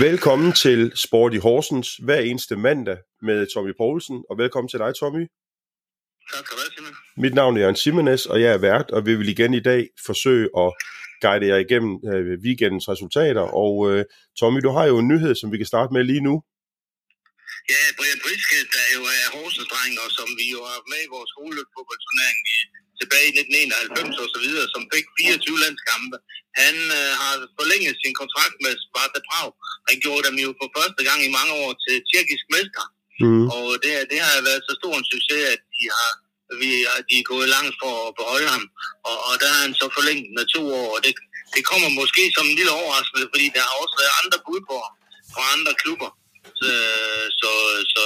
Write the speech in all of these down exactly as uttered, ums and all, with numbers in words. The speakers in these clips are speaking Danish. Velkommen til Sport i Horsens hver eneste mandag med Tommy Poulsen, og velkommen til dig, Tommy. Tak skal du have, Simon. Mit navn er Jørgen Simenes, og jeg er vært, og vi vil igen i dag forsøge at guide jer igennem weekendens resultater. Og øh, Tommy, du har jo en nyhed, som vi kan starte med lige nu. Ja, Brian Priske, der jo er Horsens-dreng, og som vi jo har med i vores skolefodboldturnering tilbage i nitten enoghalvfems og så videre, som fik fireogtyve landskampe. Han øh, har forlænget sin kontrakt med Sparta Prag. Han gjorde dem jo for første gang i mange år til tjekkisk mester. Mm. Og det, det har været så stor en succes, at de har, vi, de er gået langt for at beholde ham. Og, og der har han så forlænget med to år. Og det, det kommer måske som en lille overraskelse, fordi der har også været andre bud på ham fra andre klubber. Så, så, så,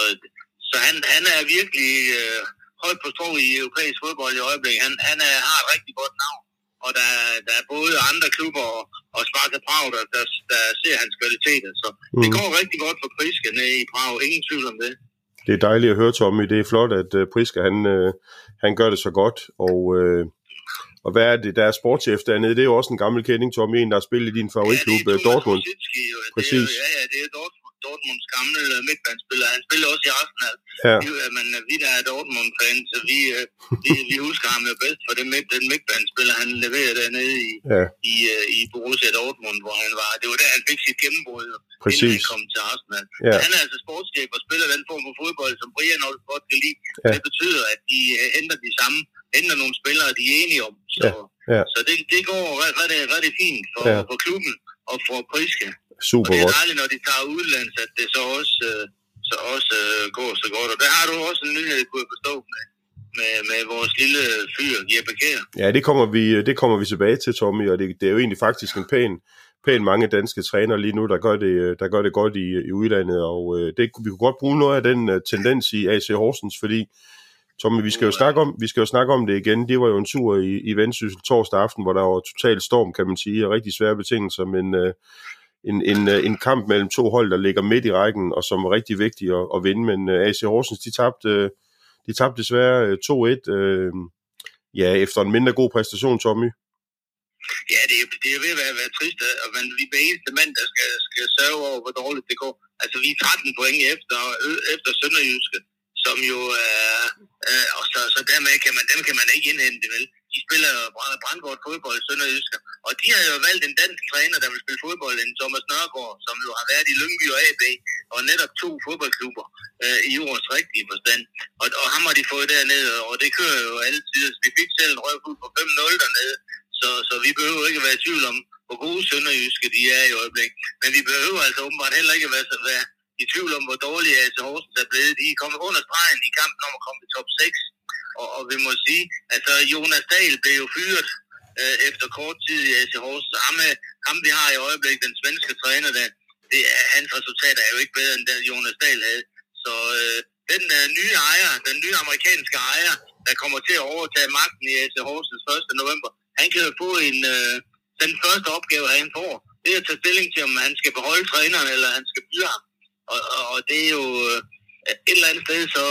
så han, han er virkelig øh, højt på strå i europæisk fodbold i øjeblikket. Han, han er, har et rigtig godt navn. Og der, der er både andre klubber og, og Sparta Prag, der, der, der ser hans kvaliteter. Så mm. det går rigtig godt for Priske nede i Prag. Ingen tvivl om det. Det er dejligt at høre, Tommy. Det er flot, at uh, Priske han, uh, han gør det så godt. Og, uh, og hvad er det, der er sportschef dernede? Det er jo også en gammel kending, Tommy. En, der har spillet i din favoritklub, ja, Dortmund. Tsitski, præcis. Det er, ja, ja, det er Dortmund. Dortmunds gamle midtbanespiller. Han spiller også i Arsenal. Ja. Men vi, der er Dortmund-fans, så vi, vi, vi husker ham jo bedst for den, den midtbanespiller, han leverede dernede i, ja. i, i Borussia Dortmund, hvor han var. Det var der, han fik sit gennembrud, inden han kom til Arsenal. Ja. Han er altså sportschef og spiller den form for fodbold, som Brian også godt kan lide. Ja. Det betyder, at de ændrer de samme, ændrer nogle spillere, de er enige om. Så, ja. Ja. så det, det går ret, ret, ret fint for, ja. for klubben og for Priske. Super og det er dejligt, når de tager udlands, at det så også, øh, så også øh, går så godt. Og der har du også en nyhed, kunne jeg forstå, med, med, med vores lille fyr, Jeppe Kær. Ja, det kommer vi, det kommer vi tilbage til, Tommy, og det, det er jo egentlig faktisk en pæn, pæn mange danske trænere lige nu, der gør det, der gør det godt i, i udlandet. Og øh, det, vi kunne godt bruge noget af den øh, tendens i A C Horsens, fordi, Tommy, vi skal jo snakke om, vi skal jo snakke om det igen. Det var jo en tur i, i Vendsyssel torsdag aften, hvor der var total storm, kan man sige, og rigtig svære betingelser, men... Øh, En, en, en kamp mellem to hold, der ligger midt i rækken, og som var rigtig vigtig at, at vinde, men A C Horsens, de tabte, de tabte desværre to et, øh, ja, efter en mindre god præstation, Tommy. Ja, det, det er ved at være, at være trist, og man, vi er eneste mand, der skal, skal sørge over, hvor dårligt det går. Altså, vi er tretten point efter, efter Sønderjyske, som jo øh, øh, og så, så dermed kan man, dem kan man ikke indhente, vel? De spiller brandgodt fodbold i Sønderjyske, og de har jo valgt en dansk træner, der vil spille fodbold, en Thomas Nørgaard, som jo har været i Lyngby og A B, og netop to fodboldklubber øh, i jordens rigtige forstand. Og, og ham har de fået dernede, og det kører jo altid. Vi fik selv en røv ud på fem nul dernede, så, så vi behøver ikke være i tvivl om, hvor gode Sønderjyske de er i øjeblikket. Men vi behøver altså åbenbart heller ikke være, så være i tvivl om, hvor dårlige A C Horsens er blevet. De er kommet under stregen i kampen om at komme i top seks. Og, og vi må sige, at så Jonas Dahl blev jo fyret øh, efter kort tid i A C Horsens. Ham, ham vi har i øjeblikket, den svenske træner, der, det er, hans resultater er jo ikke bedre, end den Jonas Dahl havde. Så øh, den øh, nye ejer, den nye amerikanske ejer, der kommer til at overtage magten i A C Horsens første november, han kan jo få en, øh, den første opgave, han får. Det er at tage stilling til, om han skal beholde træneren, eller han skal byde ham. Og, og, og det er jo... Øh, et eller andet sted, så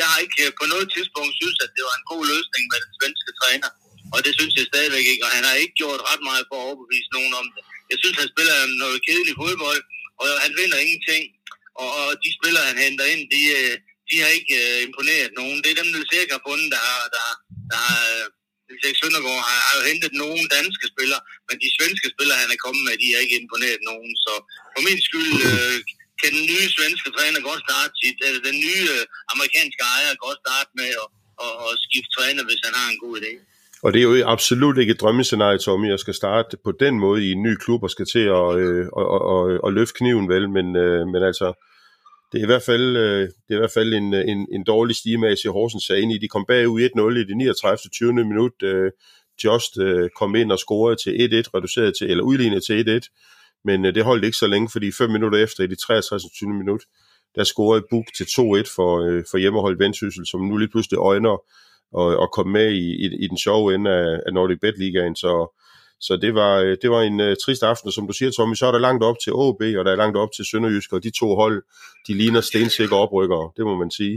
jeg har ikke på noget tidspunkt synes, at det var en god løsning med den svenske træner. Og det synes jeg stadigvæk ikke, og han har ikke gjort ret meget for at overbevise nogen om det. Jeg synes, han spiller noget kedelig fodbold, og han vinder ingenting. Og de spillere, han henter ind, de, de har ikke imponeret nogen. Det er dem, der sikkert har fundet, der har... Der, der, Søndergaard har, har jo hentet nogle danske spillere, men de svenske spillere, han er kommet med, de har ikke imponeret nogen. Så for min skyld... Øh, kan den nye svenske træner godt starte sit, eller den nye amerikanske ejer godt starte med at, at, at skifte træner, hvis han har en god idé. Og det er jo absolut ikke et drømmescenarie, Tommy, at skal starte på den måde i en ny klub og skal til at, øh, at, at, at løfte kniven, vel, men, øh, men altså, det er i hvert fald, øh, det er i hvert fald en, en, en dårlig stigmage i Horsens sag ind i. De kom bagud et nul i det niogtredivte tyvende minut. Øh, Just øh, kom ind og scorede til et et, reduceret til, eller udlignet til et et. Men det holdt ikke så længe, fordi fem minutter efter, i det treogtresindstyvende minut, der scorede Buk til to et for, øh, for hjemmeholdet Vendsyssel, som nu lige pludselig øjner og, og kom med i, i, i den sjove ende af, af Nordic Bet Ligaen. Så, så det, var, det var en øh, trist aften, og som du siger, Tommy, så er der langt op til O B, og der er langt op til Sønderjysk, og de to hold, de ligner stensikre oprykkere, det må man sige.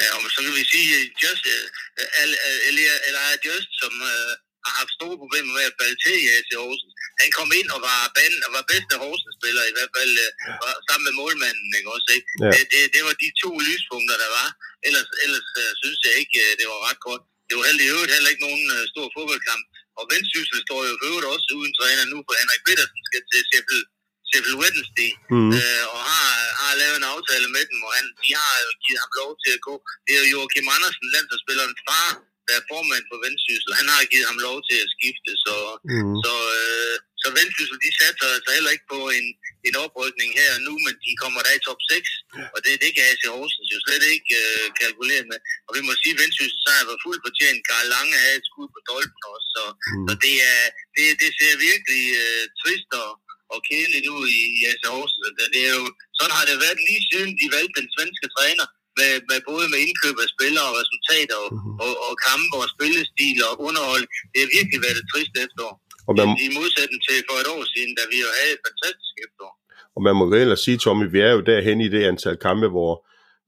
Ja, og så kan vi sige, at Elias Just, som... Øh har haft store problemer med at falde til i H F C Horsens. Han kom ind og var banen og var bedste Horsens-spiller, i hvert fald ja. Sammen med målmanden, ikke også, ikke? Ja. Det, det, det var de to lyspunkter, der var. Ellers, ellers øh, synes jeg ikke, øh, det var ret godt. Det var heller i øvrigt heller ikke nogen øh, stor fodboldkamp. Og Vendsyssel står jo for øvrigt også uden træner nu, for Henrik Petersen skal til Sheffield, Sheffield Wednesday, mm. øh, og har, har lavet en aftale med dem, og han, de har givet ham lov til at gå. Det er jo Kim Andersen, landsholdsspillerens far, der er formand for Vendsyssel. Han har givet ham lov til at skifte, så, mm. så, øh, så Vendsyssel, de satte sig heller ikke på en, en oprykning her og nu, men de kommer da i top seks, og det, det kan H C Horsens jo slet ikke øh, kalkulere med. Og vi må sige, at Vendsyssel sejr var fuldt fortjent. Karl Lange havde et skud på dolpen også, så, mm. så det, er, det, det ser virkelig øh, trist og, og kedeligt ud i H C Horsens. Det er jo, sådan har det været lige siden de valgte den svenske træner, med, med både med indkøb af spillere og resultater og, mm. og, og kampe og spillestil og underhold. Det har virkelig været et trist efterår. Og man... I modsætning til for et år siden, da vi jo havde et fantastisk efterår. Og man må vel ellers sige, Tommy, vi er jo derhen i det antal kampe, hvor,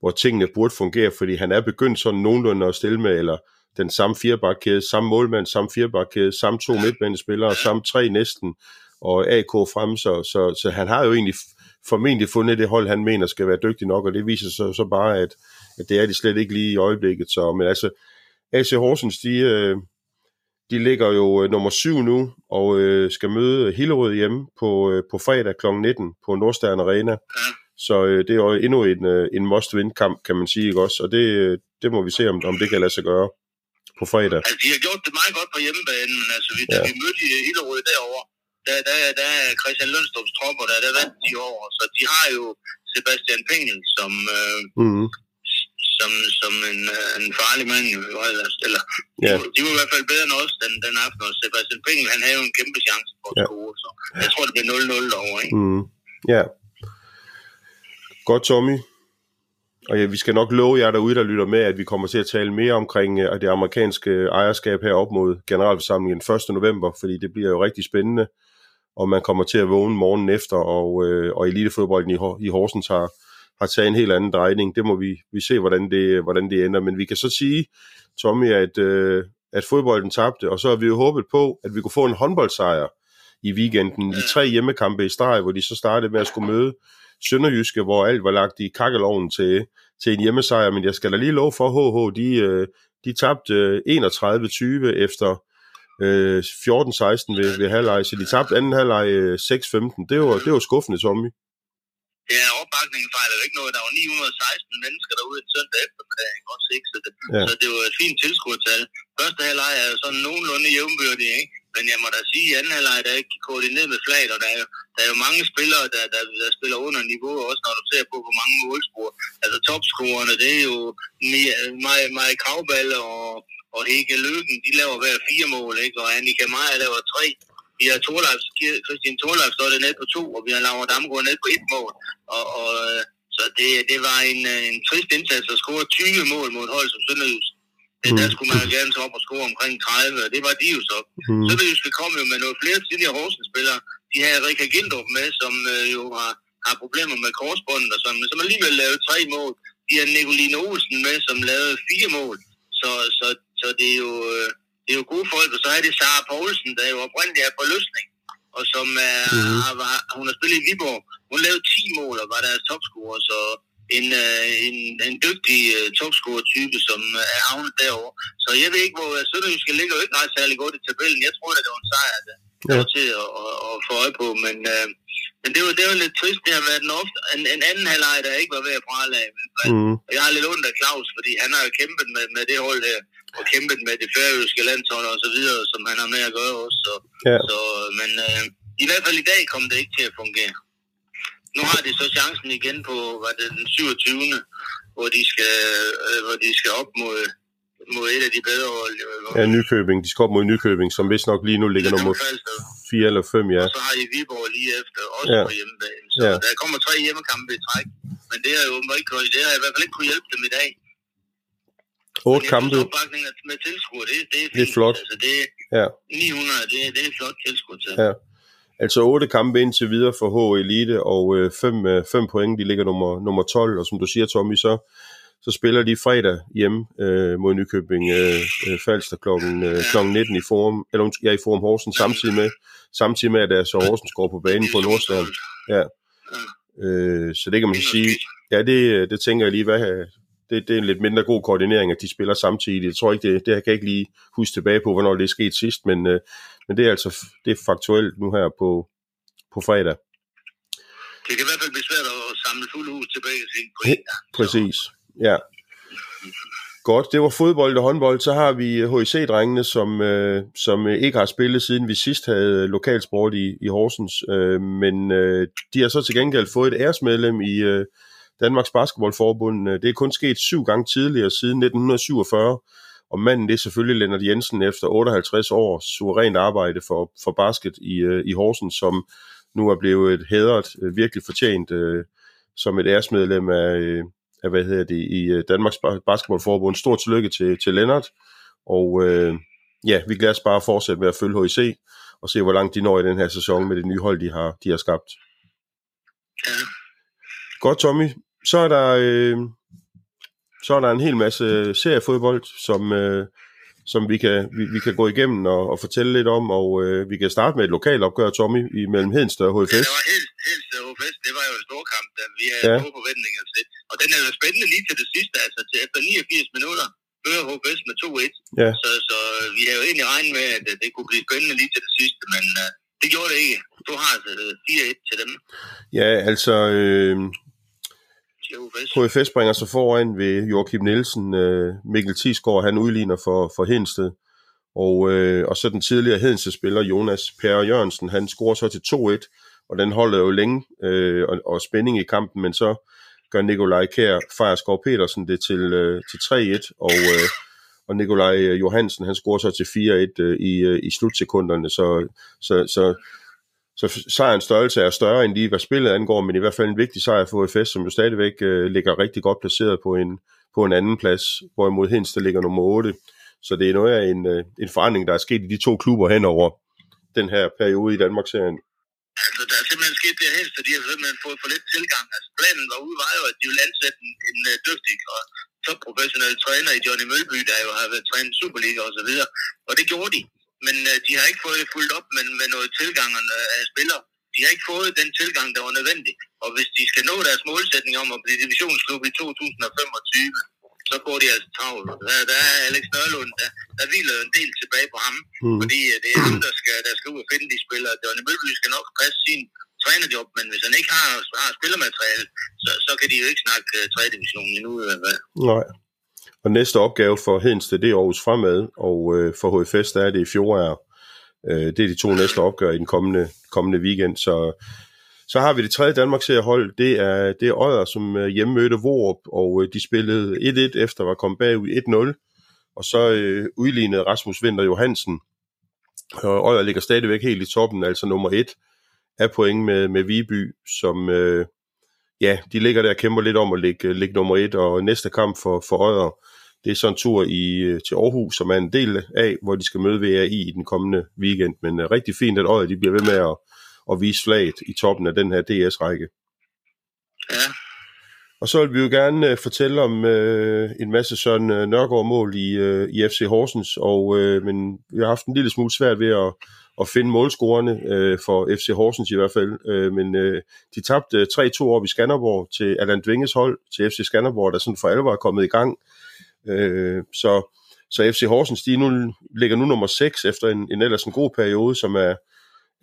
hvor tingene burde fungere, fordi han er begyndt sådan nogenlunde at stille med, eller den samme firebakkæde, samme målmand, samme firebakkæde, samme to midtbanespillere, samme tre næsten, og A K fremme, så, så, så han har jo egentlig formentlig fundet det hold, han mener skal være dygtig nok, og det viser sig så bare, at, at det er de slet ikke lige i øjeblikket. Så, men altså, H C Horsens, de... Øh, De ligger jo nummer syv nu, og øh, skal møde Hillerød hjemme på, øh, på fredag klokken nitten på Nordstern Arena. Ja. Så øh, det er jo endnu en, øh, en must-win-kamp, kan man sige, ikke også? Og det, øh, det må vi se, om, om det kan lade sig gøre på fredag. Altså, de har gjort det meget godt på hjemmebanen. Altså, vi, ja. Da vi mødte Hillerød derovre, der, der, der er Christian Lønstrup's tropper, der, der vandt de over. Så de har jo Sebastian Pengel, som... Øh, mm-hmm. Som, som en, en farlig mand, eller yeah. de, de var i hvert fald bedre end os den, den aften, og Sebastian Pengel, han havde jo en kæmpe chance for at yeah. score, så jeg tror, det blev nul nul derovre, ikke? Mm. Ja. Godt, Tommy. Og ja, vi skal nok love jer derude, der lytter med, at vi kommer til at tale mere omkring uh, det amerikanske ejerskab her op mod generalforsamlingen den første november, fordi det bliver jo rigtig spændende, og man kommer til at vågne morgenen efter, og, uh, og elitefodbolden i, i Horsens har har taget en helt anden drejning. Det må vi, vi se, hvordan det, hvordan det ender. Men vi kan så sige, Tommy, at, øh, at fodbolden tabte, og så har vi jo håbet på, at vi kunne få en håndboldsejr i weekenden. De tre hjemmekampe i streg, hvor de så startede med at skulle møde Sønderjyske, hvor alt var lagt i kakkeloven til, til en hjemmesejr. Men jeg skal da lige love for, H H, de, øh, de tabte enogtredive tyve efter øh, fjorten seksten ved, ved halvleg, så de tabte anden halvleg øh, seks femten. Det var, det var skuffende, Tommy. Ja, opbakningen fejler jo ikke noget. Der var ni hundrede og seksten mennesker derude en søndag eftermiddag, ikke også, ikke? Så det, ja. Så det var et fint tilskuertal. Første halvleg er jo sådan nogenlunde jævnbyrdig, ikke? Men jeg må da sige, at i anden halvleg der er ikke koordineret med flaget, og der er jo, der er jo mange spillere, der, der, der spiller under niveau, også når du ser på, hvor mange målscorer. Altså topscorerne, det er jo Maja, Maja Kragbal og, og Hege Løggen, de laver hver fire mål, ikke? Og Annika Maja laver tre. Vi har Torlejf, Christian Torlejf står det ned på to, og vi har Laura Damgaard ned på et mål. Og, og, så det, det var en, en trist indsats at score tyve mål mod hold som Sønderjysk. Mm. Der skulle man jo gerne så op og score omkring tredive, og det var de jo så. Mm. Sønderjyske kom jo med noget flere tidligere Horsens-spillere. De havde Rikke Gildrup med, som øh, jo har, har problemer med korsbåndet og sådan, men som alligevel lavede tre mål. De har Nicoline Olsen med, som lavede fire mål. Så, så, så det er jo... Øh, Det er jo gode folk, og så er det Sara Poulsen, der er jo oprindelig er på løsning, og som er, mm. har, hun har spillet i Viborg. Hun lavede ti mål og var deres topscorer, så en, en, en dygtig topscorer-type, som er havnet derovre. Så jeg ved ikke, hvor Sønderjyske ligger jo ikke ret særlig godt i tabellen. Jeg tror, at det var en sejr, der ja. Var til at, at, at få øje på, men, øh, men det var det var lidt trist, det har været en, ofte, en, en anden halvleg, der ikke var ved at fralage. Mm. Jeg har lidt ondt af Claus, fordi han har jo kæmpet med, med det hold der. Og kæmpet med det færøske landshold og så videre, som han har med at gøre også. Så, ja. så, men øh, i hvert fald i dag kom det ikke til at fungere. Nu har de så chancen igen på var det den syvogtyvende hvor de skal, øh, hvor de skal op mod, mod et af de bedre hold. Ja, Nykøbing. De skal op mod Nykøbing, som vist nok lige nu ligger nummer fire eller fem, ja. Og så har I Viborg lige efter, også ja. På hjemmebane. Så ja. Der kommer tre hjemmekampe i træk, men det har jo ikke kunnet. Det har i hvert fald ikke kunne hjælpe dem i dag. otte kampe. Med tilskuer, det, det, er det er flot. Altså, det er, ja. ni hundrede, det, det er flot tilskuer til. Ja. Altså otte kampe indtil videre for H Elite, og fem øh, øh, point, de ligger nummer, nummer tolv, og som du siger, Tommy, så, så spiller de fredag hjemme øh, mod Nykøbing øh, Falster klokken øh, klokken nitten i Forum, eller ja, i Forum Horsens, samtidig med samtidig med at der så Horsens går på banen på Nordstern. Ja. Øh, så det kan man så sige. Ja, det det tænker jeg lige, hvad det, det er en lidt mindre god koordinering, at de spiller samtidig. Jeg tror ikke det, det her kan jeg ikke lige huske tilbage på, hvornår det er sket sidst, men øh, men det er altså det er faktuelt nu her på på fredag. Det kan i hvert fald blive svært at samle fulde hus tilbage til en point. Præcis, ja. Godt, det var fodbold og håndbold. Så har vi H I C-drengene, som, øh, som ikke har spillet, siden vi sidst havde lokalsport i, i Horsens. Øh, men øh, de har så til gengæld fået et æresmedlem i øh, Danmarks basketballforbund. Det er kun sket syv gange tidligere, siden nitten syvogfyrre. Og manden, det er selvfølgelig Lennart Jensen, efter otteoghalvtreds års suverænt arbejde for, for basket i, øh, i Horsens, som nu er blevet hædret, virkelig fortjent, øh, som et æresmedlem af, øh, af, hvad hedder det, i Danmarks Basketballforbund. Stort tillykke til, til Lennart, og øh, ja, vi glæder os bare at fortsætte med at følge H I C, og se, hvor langt de når i den her sæson med det nye hold, de har, de har skabt. Ja. Godt, Tommy. Så er der, øh, så er der en hel masse seriefodbold, som... Øh, som vi kan, vi, vi kan gå igennem og, og fortælle lidt om, og øh, vi kan starte med et lokalt opgør, Tommy, imellem Hedenstad og H F S. Ja, det var Hedenstad og H F S, det var jo en stor kamp, da vi havde ja. Store forventninger til. Og den er jo spændende lige til det sidste, altså til efter niogfirs minutter, fører H F S med to et. Ja. Så, så vi havde jo egentlig regnet med, at det kunne blive spændende lige til det sidste, men øh, det gjorde det ikke. Du har altså fire et til dem. Ja, altså... Øh... H F S bringer sig foran ved Joachim Nielsen. Øh, Mikkel Tisgaard, han udligner for, for Hedensted. Og, øh, og så den tidligere Hedensted-spiller Jonas Per Jørgensen, han scorer så til to et. Og den holder jo længe øh, og, og spænding i kampen, men så gør Nikolaj Kjær Fejerskov Petersen det til, øh, til tre et. Og, øh, og Nikolaj Johansen, han scorer så til fire et øh, i, øh, i slutsekunderne. Så... så, så Så sejrens størrelse er større end lige, hvad spillet angår, men i hvert fald en vigtig sejr for H F S, som jo stadigvæk øh, ligger rigtig godt placeret på en, på en anden plads, hvorimod Hedensted ligger nummer otte. Så det er noget af en, øh, en forandring, der er sket i de to klubber henover den her periode i Danmarksserien. Altså, der er simpelthen sket det helst, at de har simpelthen fået for lidt tilgang. Altså, planen var ude var jo, at de ville ansætte en, en uh, dygtig og topprofessionel træner i Johnny Mølby, der jo har været trænet Superliga og så videre, og det gjorde de. Men øh, de har ikke fået fuldt op med, med noget tilgang af spillere. De har ikke fået den tilgang, der var nødvendig. Og hvis de skal nå deres målsætning om at blive divisionsklub i to tusind femogtyve, så går de altså travlt. Der, der er Alex Nørlund, der, der hviler en del tilbage på ham. Mm. Fordi det er ham, der skal, der skal ud og finde de spillere. Donny Mølby skal nok passe sin trænerjob, men hvis han ikke har, har spillermateriale, så, så kan de jo ikke snakke tredje divisionen endnu. Nej. Og næste opgave for Hedensted, det er Aarhus Fremad, og øh, for H F S, der er det i Fjordager. Øh, det er de to næste opgør i den kommende, kommende weekend. Så, så har vi det tredje Danmarksseriehold, det er, det er Øder, som øh, hjemmemødte Vorup, og øh, de spillede et et efter var kommet bagud et nul, og så øh, udlignede Rasmus Winther Johansen. Og Øder ligger stadigvæk helt i toppen, altså nummer et af point med, med Viby, som... Øh, ja, de ligger der og kæmper lidt om at ligge, ligge nummer et, og næste kamp for, for Øder, det er så en tur i, til Aarhus, som er en del af, hvor de skal møde V R I i den kommende weekend. Men uh, rigtig fint, at Øder de bliver ved med at, at vise flaget i toppen af den her D S-række. Ja. Og så vil vi jo gerne uh, fortælle om uh, en masse sådan uh, Nørgaard-mål i, uh, i F C Horsens, og, uh, men vi har haft en lille smule svært ved at... og finde målscorerne øh, for F C Horsens i hvert fald, øh, men øh, de tabte øh, tre to op i Skanderborg til Allan Dvinges hold, til F C Skanderborg, der sådan for alvor er kommet i gang. Øh, så, så F C Horsens, de nu, ligger nu nummer seks efter en, en ellers en god periode, som er,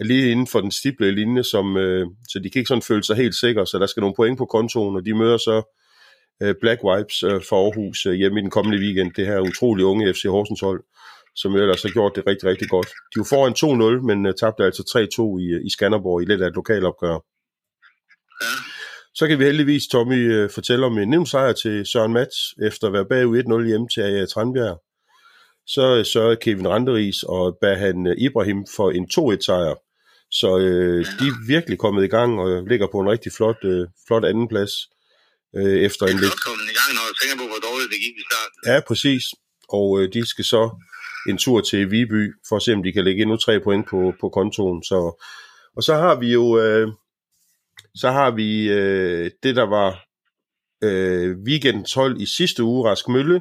er lige inden for den stiple linje, som, øh, så de kan ikke sådan føle sig helt sikre, så der skal nogle point på kontoen, og de møder så øh, Black Vibes øh, fra Aarhus øh, hjemme i den kommende weekend, det her utrolig unge F C Horsens hold, som ellers har gjort det rigtig, rigtig godt. De var foran to nul, men uh, tabte altså tre to i, i Skanderborg i lidt af et lokalopgør. Ja. Så kan vi heldigvis, Tommy, uh, fortælle om en nem sejr til Søren Mats, efter at være bagud et nul hjemme til A A Tranbjerg. Så uh, sørgede Kevin Renteris og Bahan uh, Ibrahim for en to et sejr. Så uh, ja. De er virkelig kommet i gang og ligger på en rigtig flot, uh, flot andenplads. Uh, efter en lidt... kommet i gang, når jeg tænker på, hvor dårligt det gik i starten. Ja, præcis. Og uh, de skal så en tur til Viby, for at se, om de kan lægge endnu tre point på, på kontoen. Så, og så har vi jo, øh, så har vi øh, det, der var øh, weekend tolv i sidste uge, Rask Mølle,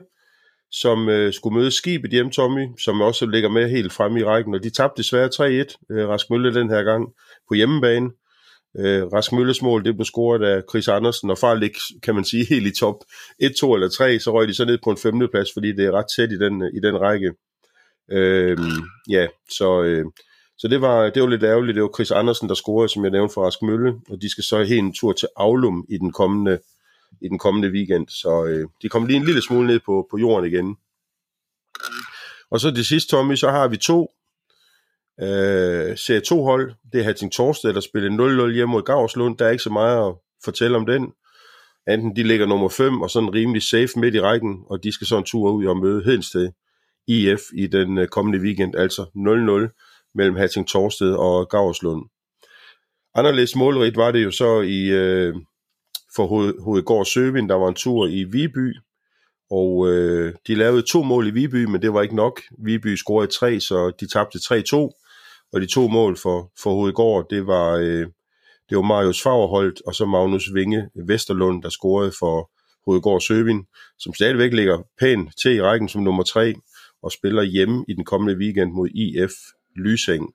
som øh, skulle møde Skibet hjem, Tommy, som også ligger med helt fremme i rækken, og de tabte desværre tre et, øh, Rask Mølle den her gang på hjemmebane. Øh, Rask Mølles mål, det blev scoret af Chris Andersen, og far ligge, kan man sige, helt i top et, to eller tre, så røg de så ned på en femteplads, fordi det er ret tæt i den, i den række. Øh, ja, så... Øh, Så det var, det var lidt ærgerligt. Det var Chris Andersen, der scorede, som jeg nævnte for Rask Mølle, og de skal så helt en tur til Aulum i den kommende, i den kommende weekend. Så øh, de kom lige en lille smule ned på, på jorden igen. Og så det sidste, Tommy, så har vi to øh, serie to-hold. Det er Hatsing Thorsted, der spiller nul nul hjemme mod Gavslund. Der er ikke så meget at fortælle om den. Enten de ligger nummer fem og sådan rimelig safe midt i rækken, og de skal så en tur ud og møde Hedensted I F i den øh, kommende weekend, altså nul nul mellem Hatsing Thorsted og Gauerslund. Anderledes målrigt var det jo så i øh, for Hovedgård Søvind, der var en tur i Viby, og øh, de lavede to mål i Viby, men det var ikke nok. Viby scorede tre, så de tabte tre to, og de to mål for, for Hovedgård, det var, øh, det var Marius Fagerholt og så Magnus Vinge Vesterlund, der scorede for Hovedgård Søvind, som stadigvæk ligger pænt til i rækken som nummer tre, og spiller hjemme i den kommende weekend mod I F Lysing.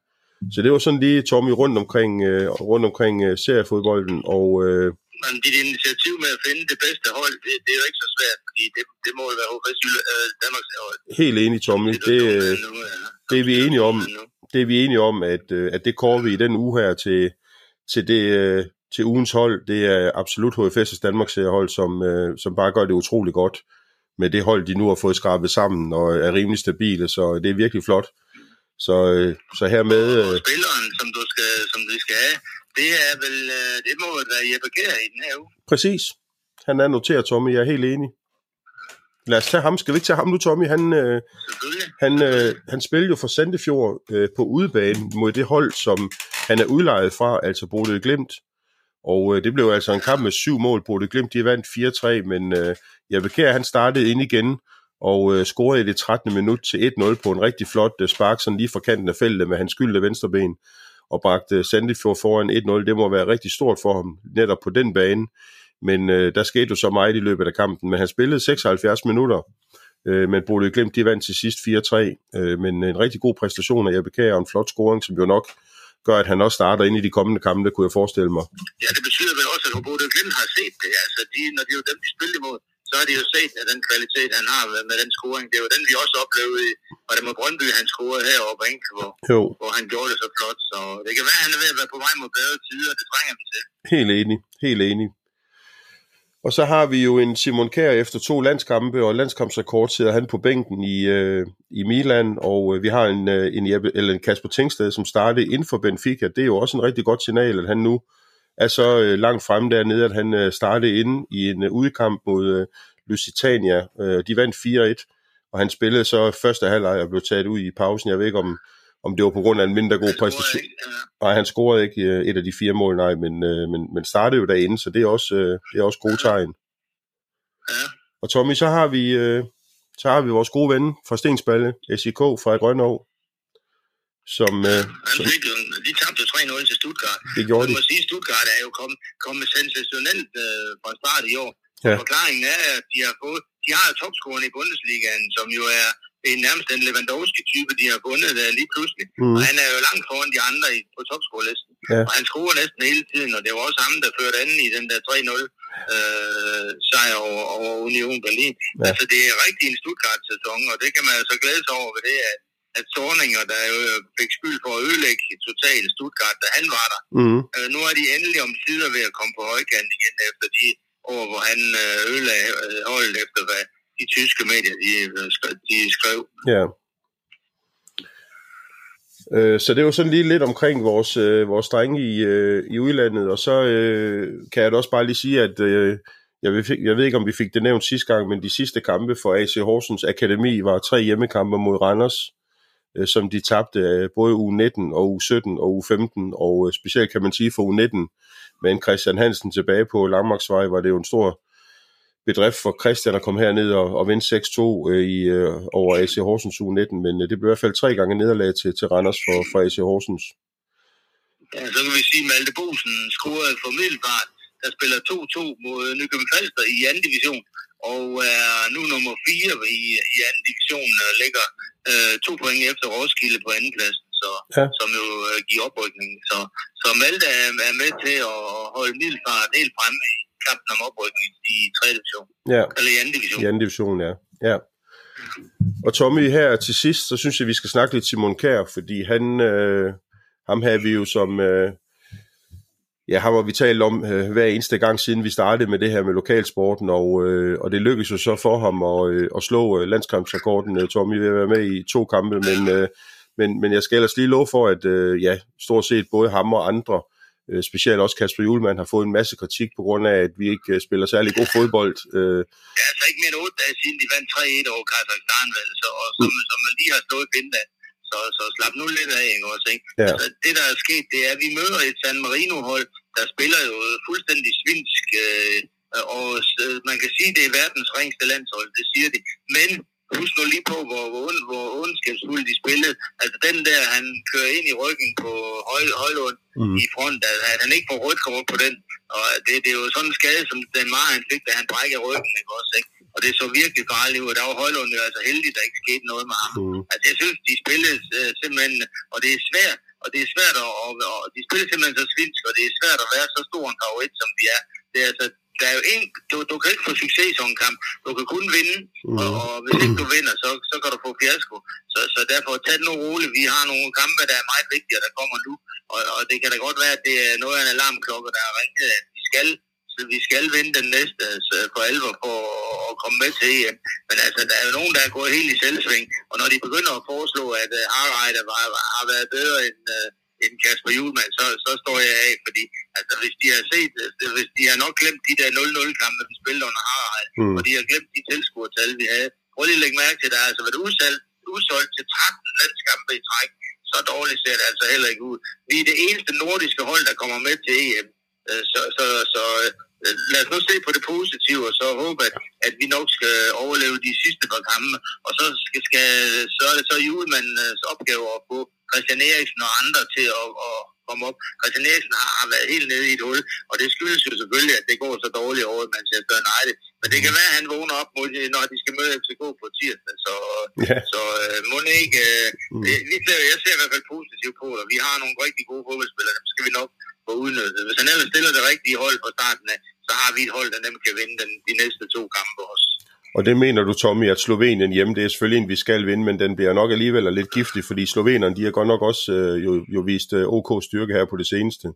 Så det var sådan lige, Tommy, rundt omkring, øh, rundt omkring øh, seriefodbolden. Og, øh... Men dit initiativ med at finde det bedste hold, det, det er jo ikke så svært, fordi det, det må jo være H F S øh, Danmarks hold. Helt enig, Tommy. Det, det, det, nu, ja. det er vi enige om, det er vi enige om at, øh, at det kører vi i den uge her til, til, det, øh, til ugens hold. Det er absolut H F S Danmarks seriehold, som, øh, som bare gør det utrolig godt med det hold, de nu har fået skrabet sammen og er rimelig stabile, så det er virkelig flot. Så, så hermed... Og spilleren, som du skal, som du skal have, det er vel, det må være Jeppe Kær i den her uge. Præcis. Han er noteret, Tommy. Jeg er helt enig. Lad os tage ham. Skal vi ikke tage ham nu, Tommy? Han, øh, han, øh, han spiller jo for Sandefjord øh, på udebane mod det hold, som han er udlejet fra, altså Bodø Glimt. Og øh, det blev altså en kamp med syv mål. Bodø Glimt, de vandt fire tre, men øh, Jeppe Kær, han startede ind igen og øh, scorede i det trettende minut til et nul på en rigtig flot øh, spark, sådan lige fra kanten af feltet med hans skyldte venstreben, og bragte Sandefjord foran et nul. Det må være rigtig stort for ham, netop på den bane, men øh, der skete jo så meget i løbet af kampen, men han spillede seksoghalvfjerds minutter, øh, men Bodø Glimt, de vandt til sidst fire tre, øh, men en rigtig god præstation af Jeppe Kær, og en flot scoring, som jo nok gør, at han også starter ind i de kommende kampe, det kunne jeg forestille mig. Ja, det betyder vel også, at Bodø Glimt har set det, altså de, når det er jo dem, de spiller imod, så har de jo set, at den kvalitet, han har med den scoring, det er jo den, vi også oplevede i, og det var Brøndby, han scorede heroppe, ikke? Hvor, hvor han gjorde det så flot, så det kan være, han er ved at være på vej mod bedre tider, det trænger vi til. Helt enig, helt enig. Og så har vi jo en Simon Kjær efter to landskampe, og landskampsrekord sidder han på bænken i, øh, i Milan, og øh, vi har en, øh, en, Jeppe, eller en Kasper Tingsted, som startede inden for Benfica. Det er jo også en rigtig godt signal, at han nu er så øh, langt fremme dernede, at han øh, startede inde i en øh, udkamp mod øh, Lusitania. Øh, de vandt fire et, og han spillede så første halvleg og blev taget ud i pausen. Jeg ved ikke, om, om det var på grund af en mindre god præstation. Nej, han scorede ikke øh, et af de fire mål, nej, men, øh, men, men startede jo derinde, så det er også, øh, det er også gode tegn. Ja. Og Tommy, så har vi, øh, så har vi vores gode ven fra Stensballe, S I K fra Grønov, som... Øh, som de tabte tre nul til Stuttgart. Det gjorde de. Man må sige, at Stuttgart er jo kommet, kommet sensationelt øh, fra start i år. Ja. Forklaringen er, at de har fået, de har topscorerne i Bundesligaen, som jo er en nærmest en Lewandowski-type, de har bundet der lige pludselig. Mm. Og han er jo langt foran de andre i, på topscorelisten. Ja. Og han scorer næsten hele tiden, og det var også ham, der førte anden i den der tre nul sejr øh, over, over Union Berlin. Ja. Altså, det er rigtig en Stuttgart-sæson, og det kan man så glæde sig over ved det, at at Zorninger, der jo fik skyld for at ødelægge totalt Stuttgart, da han var der. Mm. Øh, nu er de endelig om sider ved at komme på højkant igen, efter de år, hvor han ødelagde holdet efter, hvad de tyske medier de, de skrev. Ja. Øh, så det var sådan lige lidt omkring vores, øh, vores drenge i, øh, i udlandet, og så øh, kan jeg da også bare lige sige, at øh, jeg, ved, jeg ved ikke, om vi fik det nævnt sidste gang, men de sidste kampe for A C Horsens Akademi var tre hjemmekampe mod Randers, som de tabte både U nitten og U sytten og U femten, og specielt kan man sige for U nitten, men Christian Hansen tilbage på Langmarksvej, var det jo en stor bedrift for Christian at komme herned og, og vinde seks to i, over A C Horsens U nitten, men det blev i hvert fald tre gange nederlag til, til Randers for, for A C Horsens. Ja, så kan vi sige, at Malte Bosen scorede formiddelbart der spiller to-to mod Nykøbing Falster i anden division, og er nu nummer fire i, i anden division, og ligger øh, to point efter Roskilde på anden plads, så, ja. Som jo øh, giver oprykning. Så, så Malte er med til at holde Middelfart helt fremme i kampen om oprykning i tredje division, ja. Eller i anden division. I anden division, ja. Ja. Og Tommy, her til sidst, så synes jeg, vi skal snakke lidt Simon Kjær, fordi han, øh, ham havde vi jo som... Øh, Ja, ham har vi talt om øh, hver eneste gang, siden vi startede med det her med lokalsporten, og, øh, og det lykkedes jo så for ham at, øh, at slå øh, landskampsrekorden. Øh, Tommy vil være med i to kampe, men, øh, men, men jeg skal ellers lige love for, at øh, ja, stort set både ham og andre, øh, specielt også Kasper Hjulmand, har fået en masse kritik på grund af, at vi ikke øh, spiller særlig god fodbold. Øh. Ja, altså ikke mere end otte dage siden, de vandt tre-et over Kazakhstan, altså, og som, mm. som man lige har stået i Finland. Så, så slap nu lidt af, ikke også, ikke? Ja. Altså, det, der er sket, det er, at vi møder et San Marino-hold, der spiller jo fuldstændig svinsk, øh, og øh, man kan sige, det er verdens ringste landshold, det siger de. Men husk nu lige på, hvor, hvor, ond, hvor ondskabsfulde de spillede. Altså, den der, han kører ind i ryggen på Højlund mm. i front, at, at han ikke får rødt kort på den. Og det, det er jo sådan en skade, som den Mara, han fik, da han brækker ryggen, ikke også, ikke? Og det så virkelig farligt ud. Der var Højlund jo altså heldig, der ikke skete noget med ham. Mm. Altså, jeg synes, de spillede uh, simpelthen, og det er svært, og det er svært at, og, og de spillede simpelthen så svinsk, og det er svært at være så stor en favorit, som de er. Det er altså, der er jo en, du, du kan ikke få succes i sådan en kamp. Du kan kun vinde, mm. og, og hvis ikke du vinder, så, så kan du få fiasko. Så, så derfor, tag det nu roligt. Vi har nogle kampe, der er meget vigtige, der kommer nu. Og, og det kan da godt være, at det er noget af en alarmklokke, der er ringet, at vi skal... Så vi skal vinde den næste altså, for alvor for at komme med til E M. Men altså, der er jo nogen, der er gået helt i selvsving. Og når de begynder at foreslå, at uh, Harreide har været bedre end, uh, end Kasper Hjulmand, så, så står jeg af. Fordi altså, hvis de har set, hvis de har nok glemt de der nul-nul-kampe, vi spillede under Harreide, mm. og de har glemt de tilskuertal, vi havde. Prøv lige at lægge mærke til, at der har altså været udsolgt, udsolgt til tretten landskampe i træk. Så dårligt ser det altså heller ikke ud. Vi er det eneste nordiske hold, der kommer med til E M. Så, så, så lad os nu se på det positive, og så håbe, at, at vi nok skal overleve de sidste par kampe. Og så, skal, skal, så er det så Hjulmandens opgave at få Christian Eriksen og andre til at, at komme op. Christian Eriksen har, har været helt nede i et hul, og det skyldes jo selvfølgelig, at det går så dårligt over i Manchester United. Men det kan være, at han vågner op, når de skal møde F C K på tirsdag. Så, yeah. så uh, må det ikke... Uh, vi ser, jeg ser i hvert fald positivt på det. Vi har nogle rigtig gode fodboldspillere, dem skal vi nok... udnyttet. Hvis han ellers stiller det rigtige hold fra starten af, så har vi et hold, der nemt kan vinde den, de næste to kampe også. Og det mener du, Tommy, at Slovenien hjemme, det er selvfølgelig en, vi skal vinde, men den bliver nok alligevel lidt giftig, fordi slovenerne, de har godt nok også øh, jo, jo vist øh, OK styrke her på det seneste.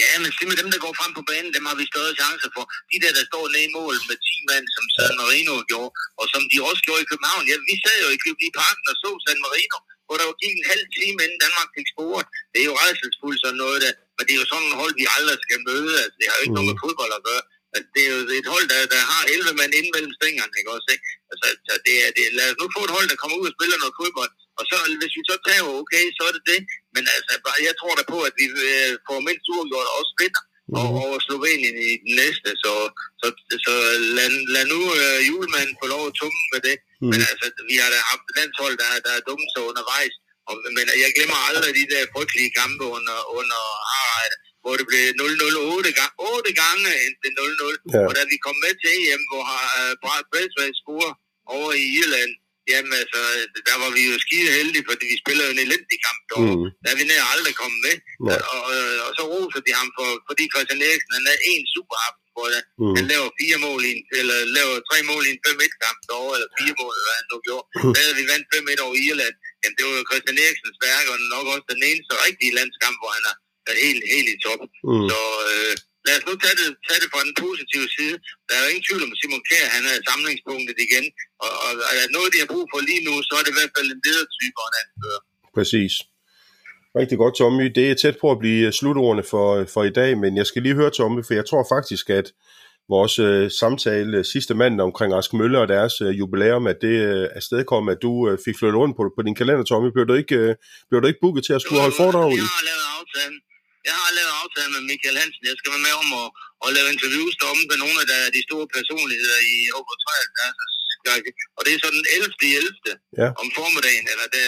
Ja, men simpelthen dem, der går frem på banen, dem har vi større chancer for. De der, der står nede i mål med ti mand, som San Marino gjorde, og som de også gjorde i København. Ja, vi sad jo i København i parken og så San Marino, hvor der jo gik en halv time, inden Danmark fik scoret. Det er jo rædselsfuldt sådan noget der. Men det er jo sådan et hold, vi aldrig skal møde. Altså, det har jo ikke mm. noget med fodbold at gøre. Altså, det er jo et hold, der, der har elleve mand inde mellem stængerne, ikke også, ikke? Altså, det er, det, lad os nu få et hold, der kommer ud og spiller noget fodbold. Og så, hvis vi så tager, okay, så er det det. Men altså, jeg tror da på, at vi øh, får mindst uafgjort og også vinder mm. og over Slovenien i den næste. Så, så, så lad, lad nu øh, Hjulmanden få lov at tumme med det. Mm. Men altså, vi har da haft landshold, der, der er dumme så undervejs. Og, men jeg glemmer aldrig de der frygtelige kampe under, under Harald, hvor det blev nul-nul otte gange indtil nul-nul. Ja. Og da vi kom med til E M, hvor uh, Brad Belsvær scorer over i Irland, jamen altså, der var vi jo skide heldige, fordi vi spillede en elendig kamp derovre. Mm. Der er vi nær aldrig kommet med. Ja. Og, og, og så roser de ham, for, fordi Christian Eriksen, han havde en superaften, hvor mm. han laver fire mål i en, eller laver tre mål i en fem-et kamp derovre, eller fire mål, eller hvad han nu gjorde. Mm. Der havde vi vandt fem-et over Irland. Jamen, det var jo Christian Eriksens værk, og nok også den eneste rigtige landskamp, hvor han er helt, helt i top. Mm. Så øh, lad os nu tage det, tage det fra den positive side. Der er jo ingen tvivl om, at Simon Kjær, han er samlingspunktet igen. Og, og er der noget, de har brug for lige nu, så er det i hvert fald en ledertype og en anfører. Præcis. Rigtig godt, Tommy. Det er tæt på at blive slutordene for, for i dag, men jeg skal lige høre, Tommy, for jeg tror faktisk, at vores øh, samtale sidste mandag omkring Rask Mølle og deres øh, jubilæum, at det øh, afstedkom, at du øh, fik flyttet rundt på, på din kalender, Tommy. Blev du ikke, øh, blev du ikke booket til at skulle holde foredrag? Jeg har lavet aftalen. Jeg har lavet aftalen med Michael Hansen. Jeg skal være med om at, at lave interviews deromme med nogle af de store personligheder i H H. Og det er så den ellevte Ja. Om formiddagen. Eller det,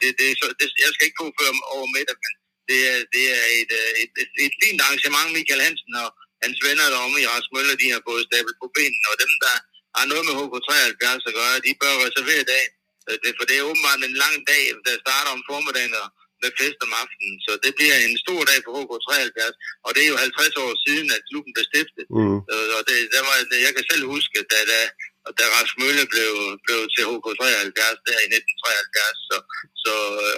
det, det, så, det, jeg skal ikke på før over middag, men det er, det er et, et, et, et fint arrangement, Michael Hansen og hans venner deromme i Rask Mølle, de har fået stablet på benene, og dem, der har noget med H K treoghalvfjerds at gøre, de bør reservere dagen. For det er åbenbart en lang dag, der starter om formiddagen med fest om aftenen. Så det bliver en stor dag for H K treoghalvfjerds, og det er jo halvtreds år siden, at klubben blev stiftet. Mm. Og det, der var, jeg kan selv huske, da, da, da Rask Mølle blev, blev til H K treoghalvfjerds der i nitten treoghalvfjerds. Så, så,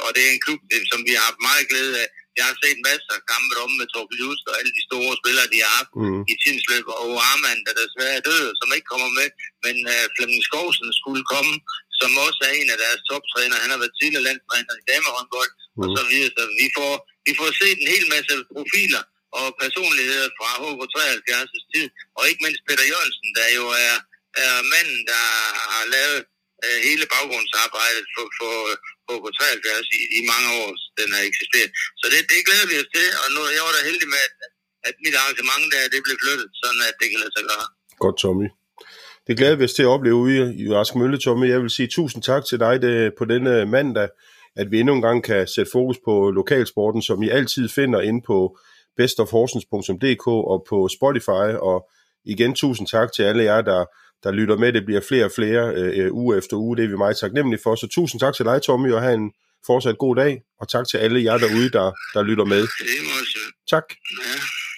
og det er en klub, som vi har haft meget glæde af. Jeg har set masser af kampe om med Torben Just og alle de store spillere, de har haft mm. i tidens løb. Og Armand, der desværre er død, som ikke kommer med. Men uh, Flemming Skovsen skulle komme, som også er en af deres toptræner. Han har været tidligere landstræner i damehåndbold mm. og så videre. Så vi får, vi får set en hel masse profiler og personligheder fra H K treoghalvfjerds' tid. Og ikke mindst Peter Jørgensen, der jo er, er manden, der har lavet uh, hele baggrundsarbejdet for... for H K treoghalvfjerds i, i mange år, den har eksisteret. Så det, det glæder vi os til, og nu, jeg var da heldig med, at, at mit arrangement der, det blev flyttet, sådan at det kan lade sig gøre. Godt, Tommy. Det glæder vi os til at opleve ude i Rask Mølle, Tommy. Jeg vil sige tusind tak til dig det, på denne mandag, at vi endnu en gang kan sætte fokus på lokalsporten, som I altid finder inde på best of horsens punktum d k og på Spotify. Og igen, tusind tak til alle jer, der der lytter med. Det bliver flere og flere øh, uge efter uge. Det er vi meget taknemmelige for. Så tusind tak til dig, Tommy, og have en fortsat god dag. Og tak til alle jer derude, der, der lytter med. Tak.